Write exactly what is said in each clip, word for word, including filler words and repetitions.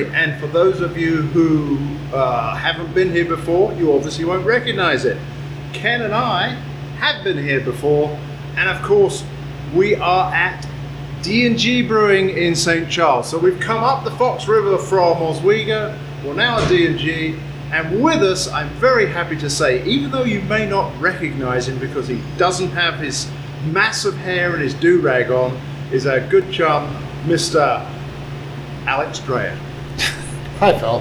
Brewery, and for those of you who uh, haven't been here before, you obviously won't recognize it. Ken and I have been here before, and of course we are at D and G Brewing in Saint Charles. So we've come up the Fox River from Oswego, we're now at D and G, and with us, I'm very happy to say, even though you may not recognize him because he doesn't have his massive hair and his do-rag on, is our good chum, Mister Alex Drayer. Hi, Phil.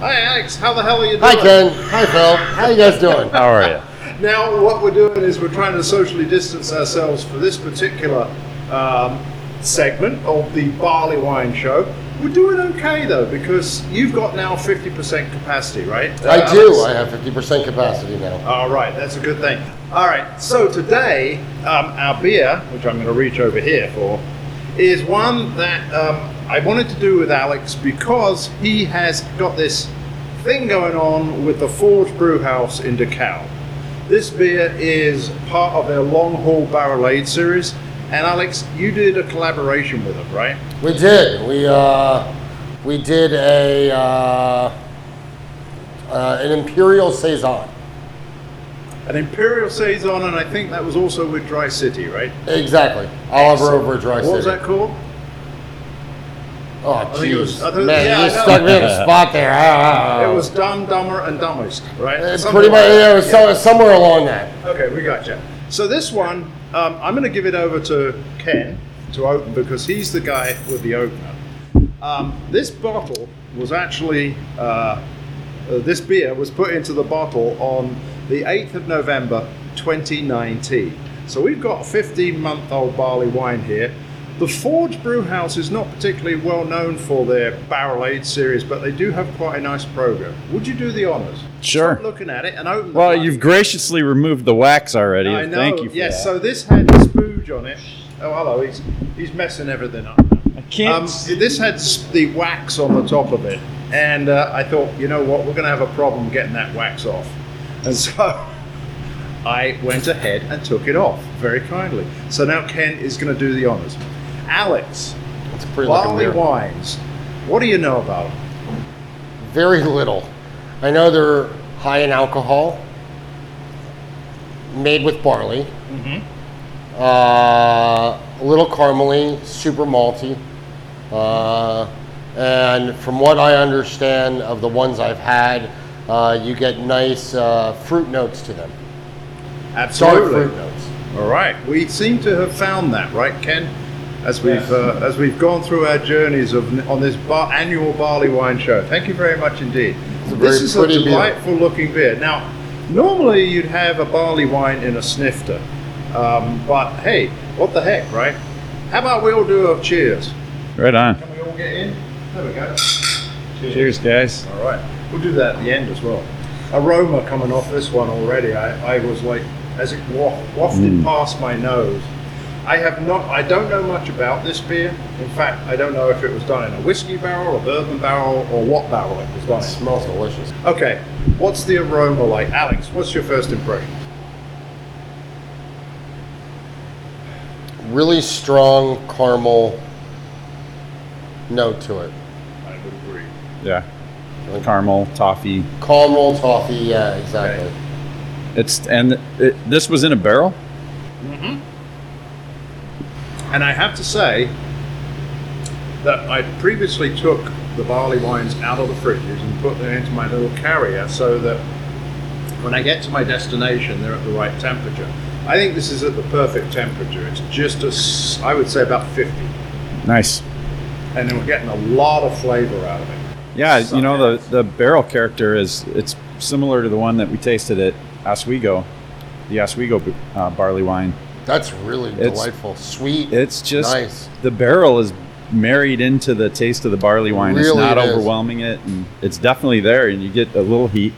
Hi, Alex. How the hell are you doing? Hi, Ken. Hi, Phil. How you guys doing? How are you? Now, what we're doing is we're trying to socially distance ourselves for this particular um, segment of the Barley Wine Show. We're doing okay, though, because you've got now fifty percent capacity, right? Uh, I do. Alex? I have fifty percent capacity now. All right. That's a good thing. All right. So today, um, our beer, which I'm going to reach over here for, is one that um, I wanted to do with Alex because he has got this thing going on with the Forge Brewhouse in DeKalb. This beer is part of their Long Haul Barrel Aid series. And Alex, you did a collaboration with them, right? We did. We uh, we did a uh, uh, an Imperial Saison. An Imperial Saison, and I think that was also with Dry City, right? Exactly. Oliver Excellent. Over Dry City. What was that called? Oh, jeez. Man, yeah, you stuck me in a spot there. Ah. It was Dumb, Dumber, and Dumbest, right? It's pretty much, yeah, it yeah. somewhere along that. Okay, we gotcha. So this one, Um, I'm going to give it over to Ken to open because he's the guy with the opener. Um, this bottle was actually, uh, uh, this beer was put into the bottle on the eighth of November, twenty nineteen. So we've got a fifteen-month-old barley wine here. The Forge Brewhouse is not particularly well known for their barrel aged series, but they do have quite a nice program. Would you do the honors? Sure. Stop looking at it and open the Well, box. You've graciously removed the wax already. I know. Thank you for yes, that. So this had spooge on it. Oh, hello. He's he's messing everything up. I can't. Um, this had the wax on the top of it, and uh, I thought, you know what, we're going to have a problem getting that wax off, and so. I went ahead and took it off very kindly. So now Ken is going to do the honors. Alex, barley wines. What do you know about them? Very little. I know they're high in alcohol, made with barley, mm-hmm. uh, a little caramely, super malty, uh, and from what I understand of the ones I've had, uh, you get nice uh, fruit notes to them. Absolutely. Dark fruit notes. All right. We seem to have found that, right, Ken? As we've yes. uh, as we've gone through our journeys of on this bar, annual barley wine show. Thank you very much indeed. It's a this is a delightful beer. Looking beer. Now, normally you'd have a barley wine in a snifter, um, but hey, what the heck, right? How about we all do a cheers? Right on. Can we all get in? There we go. Cheers, cheers guys. All right. We'll do that at the end as well. Aroma coming off this one already. I, I was like. As it wafted mm. past my nose. I have not, I don't know much about this beer. In fact, I don't know if it was done in a whiskey barrel, a bourbon barrel, or what barrel it was done. It smells delicious. Okay, what's the aroma like? Alex, what's your first impression? Really strong caramel note to it. I would agree. Yeah, caramel, toffee. Caramel, toffee, yeah, exactly. Okay. It's and it, this was in a barrel? Mm-hmm. And I have to say that I previously took the barley wines out of the fridges and put them into my little carrier so that when I get to my destination, they're at the right temperature. I think this is at the perfect temperature. It's just, a, I would say, about fifty. Nice. And then we're getting a lot of flavor out of it. Yeah, Something you know, the, the barrel character is it's similar to the one that we tasted at Oswego, the Oswego uh, barley wine. That's really it's, delightful. Sweet. It's just nice. The barrel is married into the taste of the barley wine. Really it's not it overwhelming is. It. And it's definitely there, and you get a little heat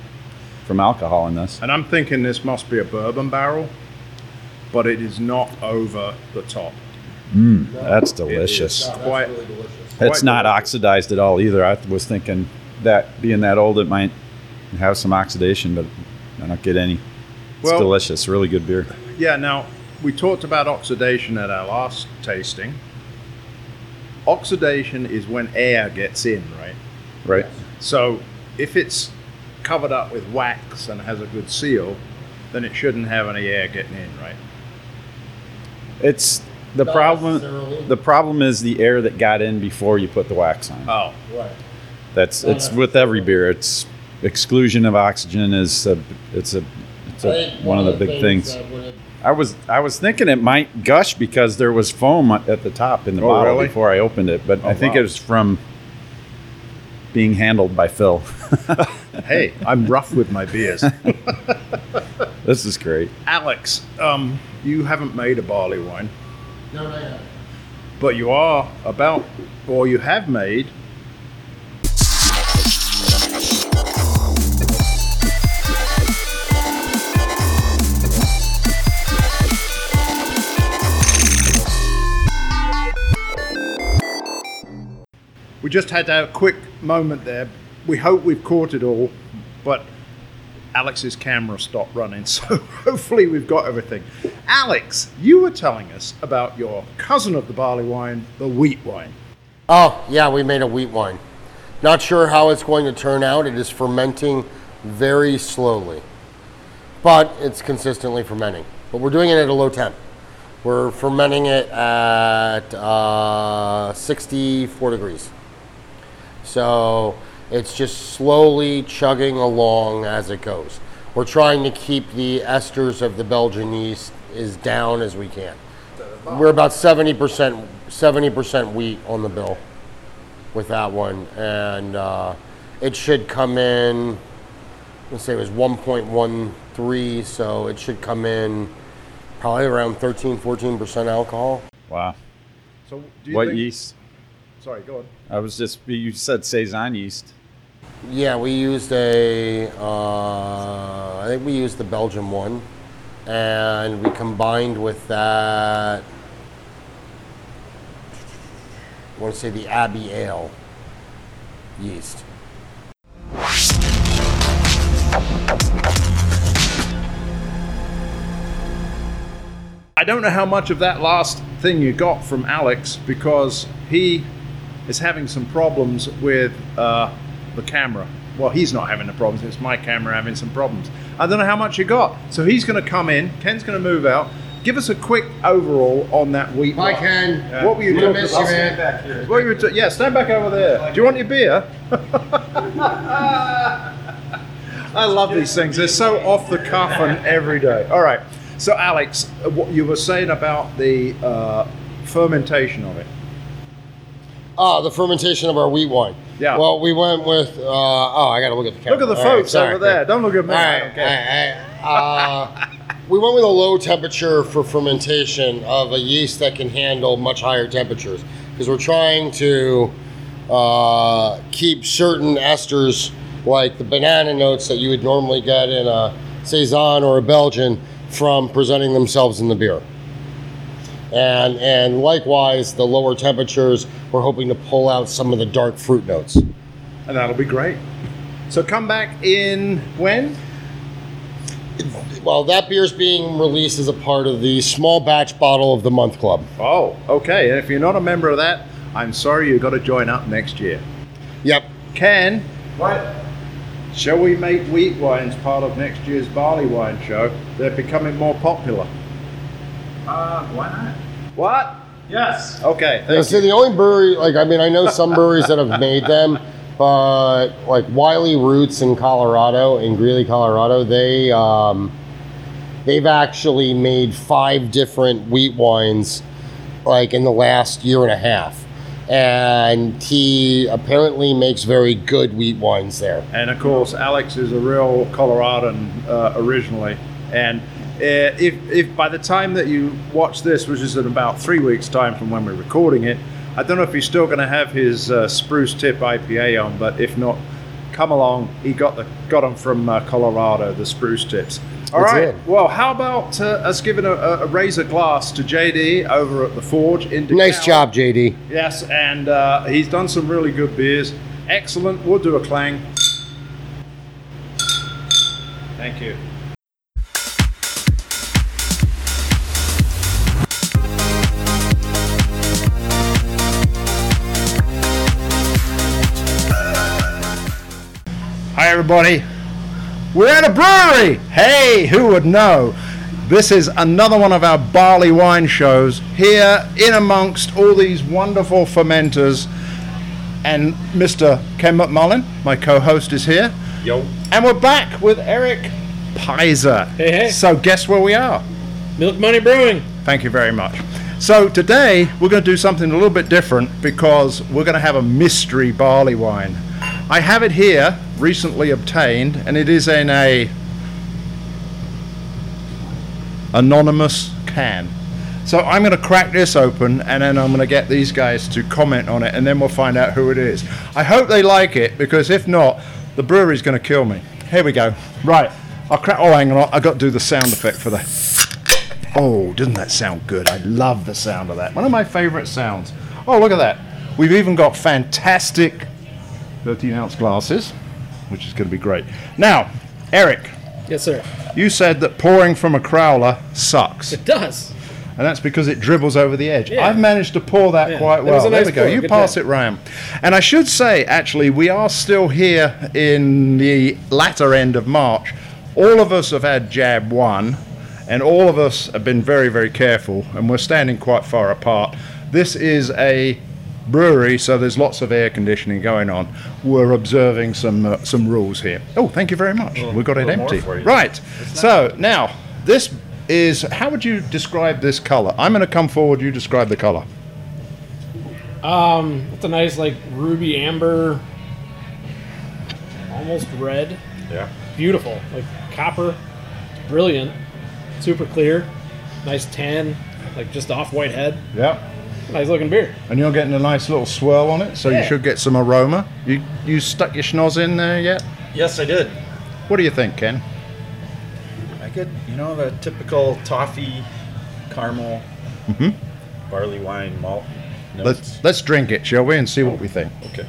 from alcohol in this. And I'm thinking this must be a bourbon barrel, but it is not over the top. Mm, no, that's delicious. It's quite, really delicious. It's quite not delicious. Oxidized at all either. I was thinking that being that old, it might have some oxidation, but I don't get any. It's well, delicious. Really good beer. Yeah, now, we talked about oxidation at our last tasting. Oxidation is when air gets in, right? Right. So if it's covered up with wax and has a good seal, then it shouldn't have any air getting in, right? It's the Not problem. The problem is the air that got in before you put the wax on. Oh, right. That's Not it's with every beer. It's exclusion of oxygen is a, it's a it's a, one of the big things. things. I was I was thinking it might gush because there was foam at the top in the oh, bottle really? before I opened it, but oh, I think wow. it was from being handled by Phil. Hey, I'm rough with my beers. This is great. Alex, um, you haven't made a barley wine. No, no, no. But you are about, or you have made. We just had a quick moment there. We hope we've caught it all, but Alex's camera stopped running, so hopefully we've got everything. Alex, you were telling us about your cousin of the barley wine, the wheat wine. Oh, yeah, we made a wheat wine. Not sure how it's going to turn out. It is fermenting very slowly, but it's consistently fermenting. But we're doing it at a low temp. We're fermenting it at uh, sixty-four degrees. So it's just slowly chugging along as it goes. We're trying to keep the esters of the Belgian yeast as down as we can. We're about seventy percent wheat on the bill with that one. And uh, it should come in, let's say it was one point one three, so it should come in probably around thirteen, fourteen percent alcohol. Wow. So do you what think- yeast? Sorry, go on. I was just, you said Saison yeast. Yeah, we used a, uh, I think we used the Belgian one, and we combined with that, I want to say the Abbey Ale yeast. I don't know how much of that last thing you got from Alex, because he is having some problems with uh, the camera. Well, he's not having the problems, it's my camera having some problems. I don't know how much you got. So he's gonna come in, Ken's gonna move out. Give us a quick overall on that wheat. Hi line. Ken. Yeah. What were you doing? Miss you, man. Back here. What were you t- yeah, stand back over there. Do you want your beer? I love these things, they're so off the cuff and every day. All right, so Alex, what you were saying about the uh, fermentation of it. Ah, the fermentation of our wheat wine. Yeah. Well, we went with, uh, oh, I got to look at the camera. Look at the folks right, over there. Don't look at me. All right, okay. all right. Uh, we went with a low temperature for fermentation of a yeast that can handle much higher temperatures, because we're trying to uh, keep certain esters, like the banana notes that you would normally get in a Saison or a Belgian, from presenting themselves in the beer. And and likewise, the lower temperatures, we're hoping to pull out some of the dark fruit notes. And that'll be great. So come back in when? Well, that beer's being released as a part of the small batch bottle of the month club. Oh, okay. And if you're not a member of that, I'm sorry, you've got to join up next year. Yep. Ken? What? Shall we make wheat wines part of next year's barley wine show? They're becoming more popular. Uh, why not? What? Yes. Okay. Thank you. See, the only brewery, like, I mean, I know some breweries that have made them, but like Wiley Roots in Colorado, in Greeley, Colorado, they, um, they've actually made five different wheat wines, like, in the last year and a half. And he apparently makes very good wheat wines there. And of course, Alex is a real Coloradan uh, originally. And Uh, if, if by the time that you watch this, which is in about three weeks' time from when we're recording it, I don't know if he's still going to have his uh, Spruce Tip I P A on, but if not, come along. He got the got them from uh, Colorado, the Spruce Tips. All That's right. It. Well, how about uh, us giving a, a razor glass to J D over at the Forge in DeKalb. Nice job, J D. Yes, and uh, he's done some really good beers. Excellent. We'll do a clang. Thank you. Hi everybody, we're at a brewery. Hey, who would know? This is another one of our barley wine shows here in amongst all these wonderful fermenters, and Mister Ken McMullen, my co-host, is here. Yo. And we're back with Erik Pizer. Hey, hey. So guess where we are? Milk Money Brewing. Thank you very much. So today we're going to do something a little bit different because we're going to have a mystery barley wine. I have it here, recently obtained, and it is in a anonymous can. So I'm going to crack this open, and then I'm going to get these guys to comment on it, and then we'll find out who it is. I hope they like it, because if not, the brewery's going to kill me. Here we go. Right. I'll crack. Oh, hang on. I've got to do the sound effect for that. Oh, doesn't that sound good? I love the sound of that. One of my favorite sounds. Oh, look at that. We've even got fantastic thirteen ounce glasses, which is going to be great. Now, Erik. Yes, sir. You said that pouring from a crowler sucks. It does. And that's because it dribbles over the edge. Yeah. I've managed to pour that yeah. quite well. That nice there we go. Pour. You Good pass time. It round. And I should say, actually, we are still here in the latter end of March. All of us have had jab one, and all of us have been very, very careful, and we're standing quite far apart. This is a brewery, so there's lots of air conditioning going on. We're observing some uh, some rules here. Oh, thank you very much. Well, we got it empty. Right. So now this is. How would you describe this color? I'm going to come forward. You describe the color. Um, it's a nice like ruby amber, almost red. Yeah. Beautiful, like copper. Brilliant. Super clear. Nice tan, like just off white head. Yeah. Nice looking beer. And you're getting a nice little swirl on it, so yeah. you should get some aroma. You you stuck your schnoz in there yet? Yes, I did. What do you think, Ken? I get, you know, the typical toffee, caramel, mm-hmm. barley wine, malt notes. Let's, let's drink it, shall we, and see what we think. Okay.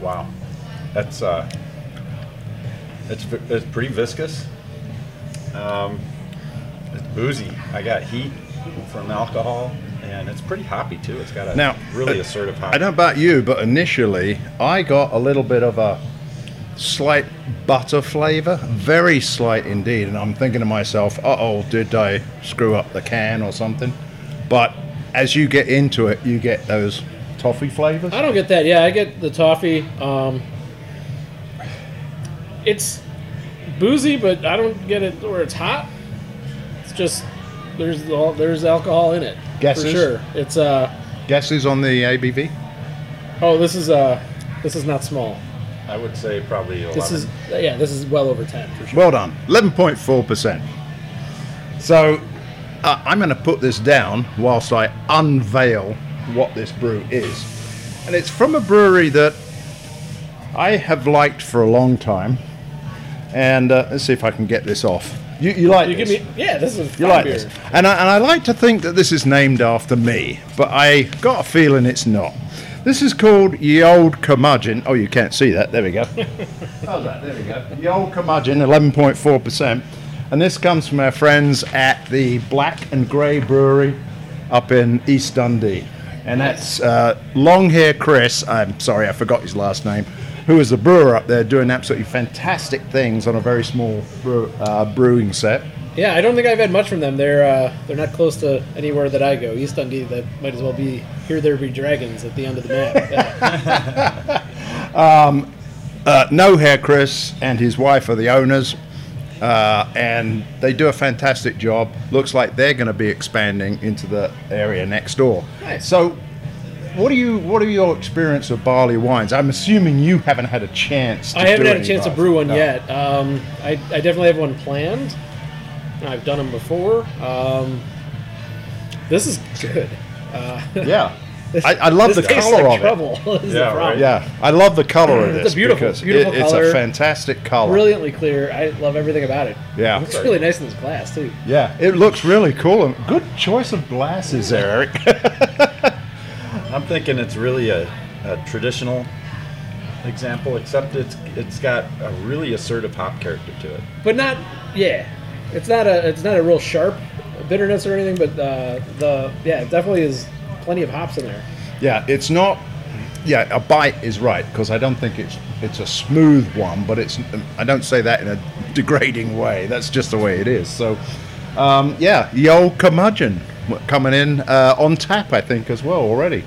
Wow. That's... uh. It's it's pretty viscous. Um, it's boozy. I got heat from alcohol, and it's pretty hoppy too. It's got a now, really uh, assertive hop. I don't know about you, but initially I got a little bit of a slight butter flavor, very slight indeed. And I'm thinking to myself, uh oh, did I screw up the can or something? But as you get into it, you get those toffee flavors. I don't get that. Yeah, I get the toffee. Um, It's boozy, but I don't get it where it's hot. It's just there's there's alcohol in it. Guesses? For sure. It's uh. Guesses on the A B V? Oh, this is uh, this is not small. I would say probably eleven. This is yeah, this is well over ten for sure. Well done, eleven point four percent. So uh, I'm going to put this down whilst I unveil what this brew is, and it's from a brewery that I have liked for a long time. And uh, let's see if I can get this off. You, you like you this? Give me, yeah, this is you like beer. This, and I, and I like to think that this is named after me, but I got a feeling it's not. This is called Ye Olde Curmudgeon. Oh, you can't see that. There we go. How's that? There we go. Ye Olde Curmudgeon, eleven point four percent, and this comes from our friends at the Black and Gray Brewery up in East Dundee, and that's uh, Long Hair Chris. I'm sorry, I forgot his last name. Who is the brewer up there doing absolutely fantastic things on a very small brew, uh, brewing set. Yeah, I don't think I've had much from them. They're uh, they're not close to anywhere that I go. East Dundee, that might as well be Here There Be Dragons at the end of the map. Yeah. um, uh, No Hair Chris and his wife are the owners, uh, and they do a fantastic job. Looks like they're going to be expanding into the area next door. Nice. So. What do you? What are your experience of barley wines? I'm assuming you haven't had a chance. to I haven't do had a chance bars. to brew one no. yet. Um, I, I definitely have one planned. I've done them before. Um, this is good. Uh, yeah, this, I, I love this the color of trouble. it. Yeah, right. yeah, I love the color of this. It's a beautiful, beautiful it, color. It's a fantastic color. Brilliantly clear. I love everything about it. Yeah, it's really nice in this glass too. Yeah, it looks really cool. Good choice of glasses, Erik. I'm thinking it's really a, a traditional example, except it's it's got a really assertive hop character to it. But not, yeah, it's not a it's not a real sharp bitterness or anything, but uh, the yeah, it definitely is plenty of hops in there. Yeah, it's not. Yeah, a bite is right, because I don't think it's it's a smooth one, but it's I don't say that in a degrading way. That's just the way it is. So, um, yeah, Ye Olde Curmudgeon coming in uh, on tap, I think, as well already.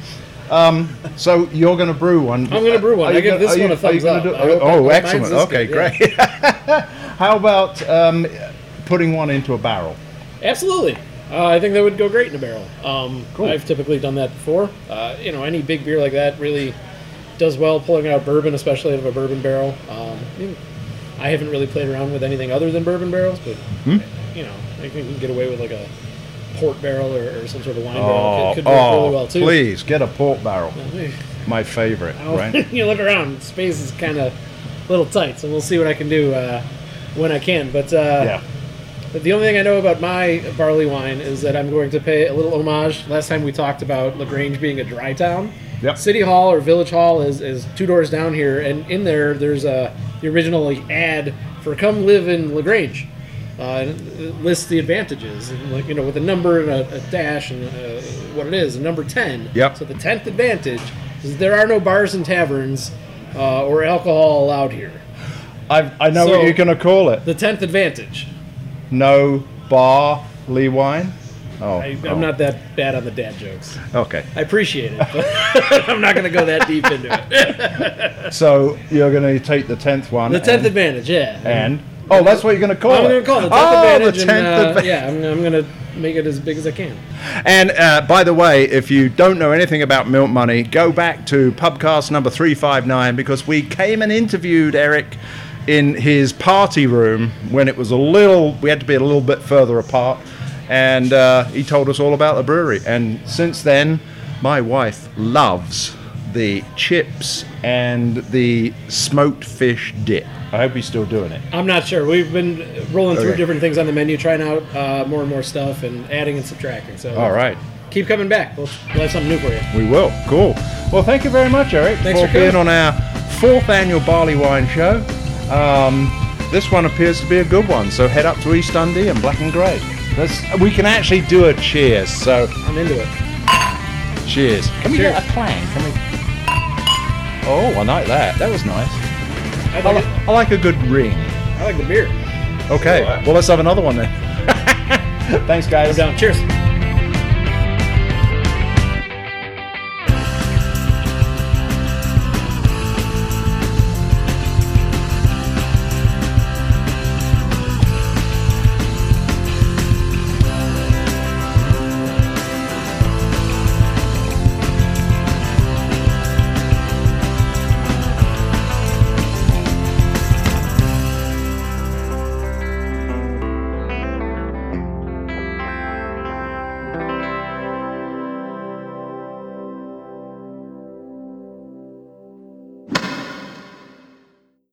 Um, so you're going to brew one. I'm going to brew one. I give this one a thumbs up. Oh, excellent. Okay, great. Yeah. How about um, putting one into a barrel? Absolutely. Uh, I think that would go great in a barrel. Um, cool. I've typically done that before. Uh, you know, any big beer like that really does well pulling out bourbon, especially out of a bourbon barrel. Um, I haven't really played around with anything other than bourbon barrels, but hmm? you know, I think you can get away with like a port barrel or, or some sort of wine oh, barrel. It could work oh, really well too. Please get a port barrel. My favorite. I'll, right? You look around. Space is kind of a little tight, so we'll see what I can do uh, when I can. But uh, yeah. But the only thing I know about my barley wine is that I'm going to pay a little homage. Last time we talked about LaGrange being a dry town. Yep. City Hall or Village Hall is, is two doors down here, and in there, there's a, the original like, ad for come live in LaGrange. Uh, and it lists the advantages, and, like you know, with a number and a, a dash and a, what it is, number ten. Yep. So the tenth advantage is there are no bars and taverns uh, or alcohol allowed here. I've, I know so, what you're going to call it. The tenth advantage. No barley wine. Oh, I, I'm oh. not that bad on the dad jokes. Okay, I appreciate it, but I'm not going to go that deep into it. So you're going to take the tenth one. The tenth advantage, yeah. And oh, that's what you're going to call well, it. I'm going to call it the tenth oh, advantage. The tenth and, uh, advantage. Yeah, I'm, I'm going to make it as big as I can. And uh, by the way, if you don't know anything about Milk Money, go back to Pubcast number three five nine because we came and interviewed Erik in his party room when it was a little, we had to be a little bit further apart, and uh, he told us all about the brewery. And since then, my wife loves the chips and the smoked fish dip. I hope he's still doing it. I'm not sure. We've been rolling through okay. different things on the menu, trying out uh, more and more stuff and adding and subtracting. So all right. Keep coming back. We'll, we'll have something new for you. We will. Cool. Well, thank you very much, Erik, Thanks for, for being on our fourth annual Barley Wine Show. Um, this one appears to be a good one, so head up to East Dundee and Black and Gray. Let's, we can actually do a cheers, so... I'm into it. Cheers. Can we cheers. get a clang? Can we... Oh, I like that. That was nice. I like, I like, I like a good ring. I like the beer. Okay, so, uh, well, let's have another one then. Thanks, guys. I'm down. Cheers.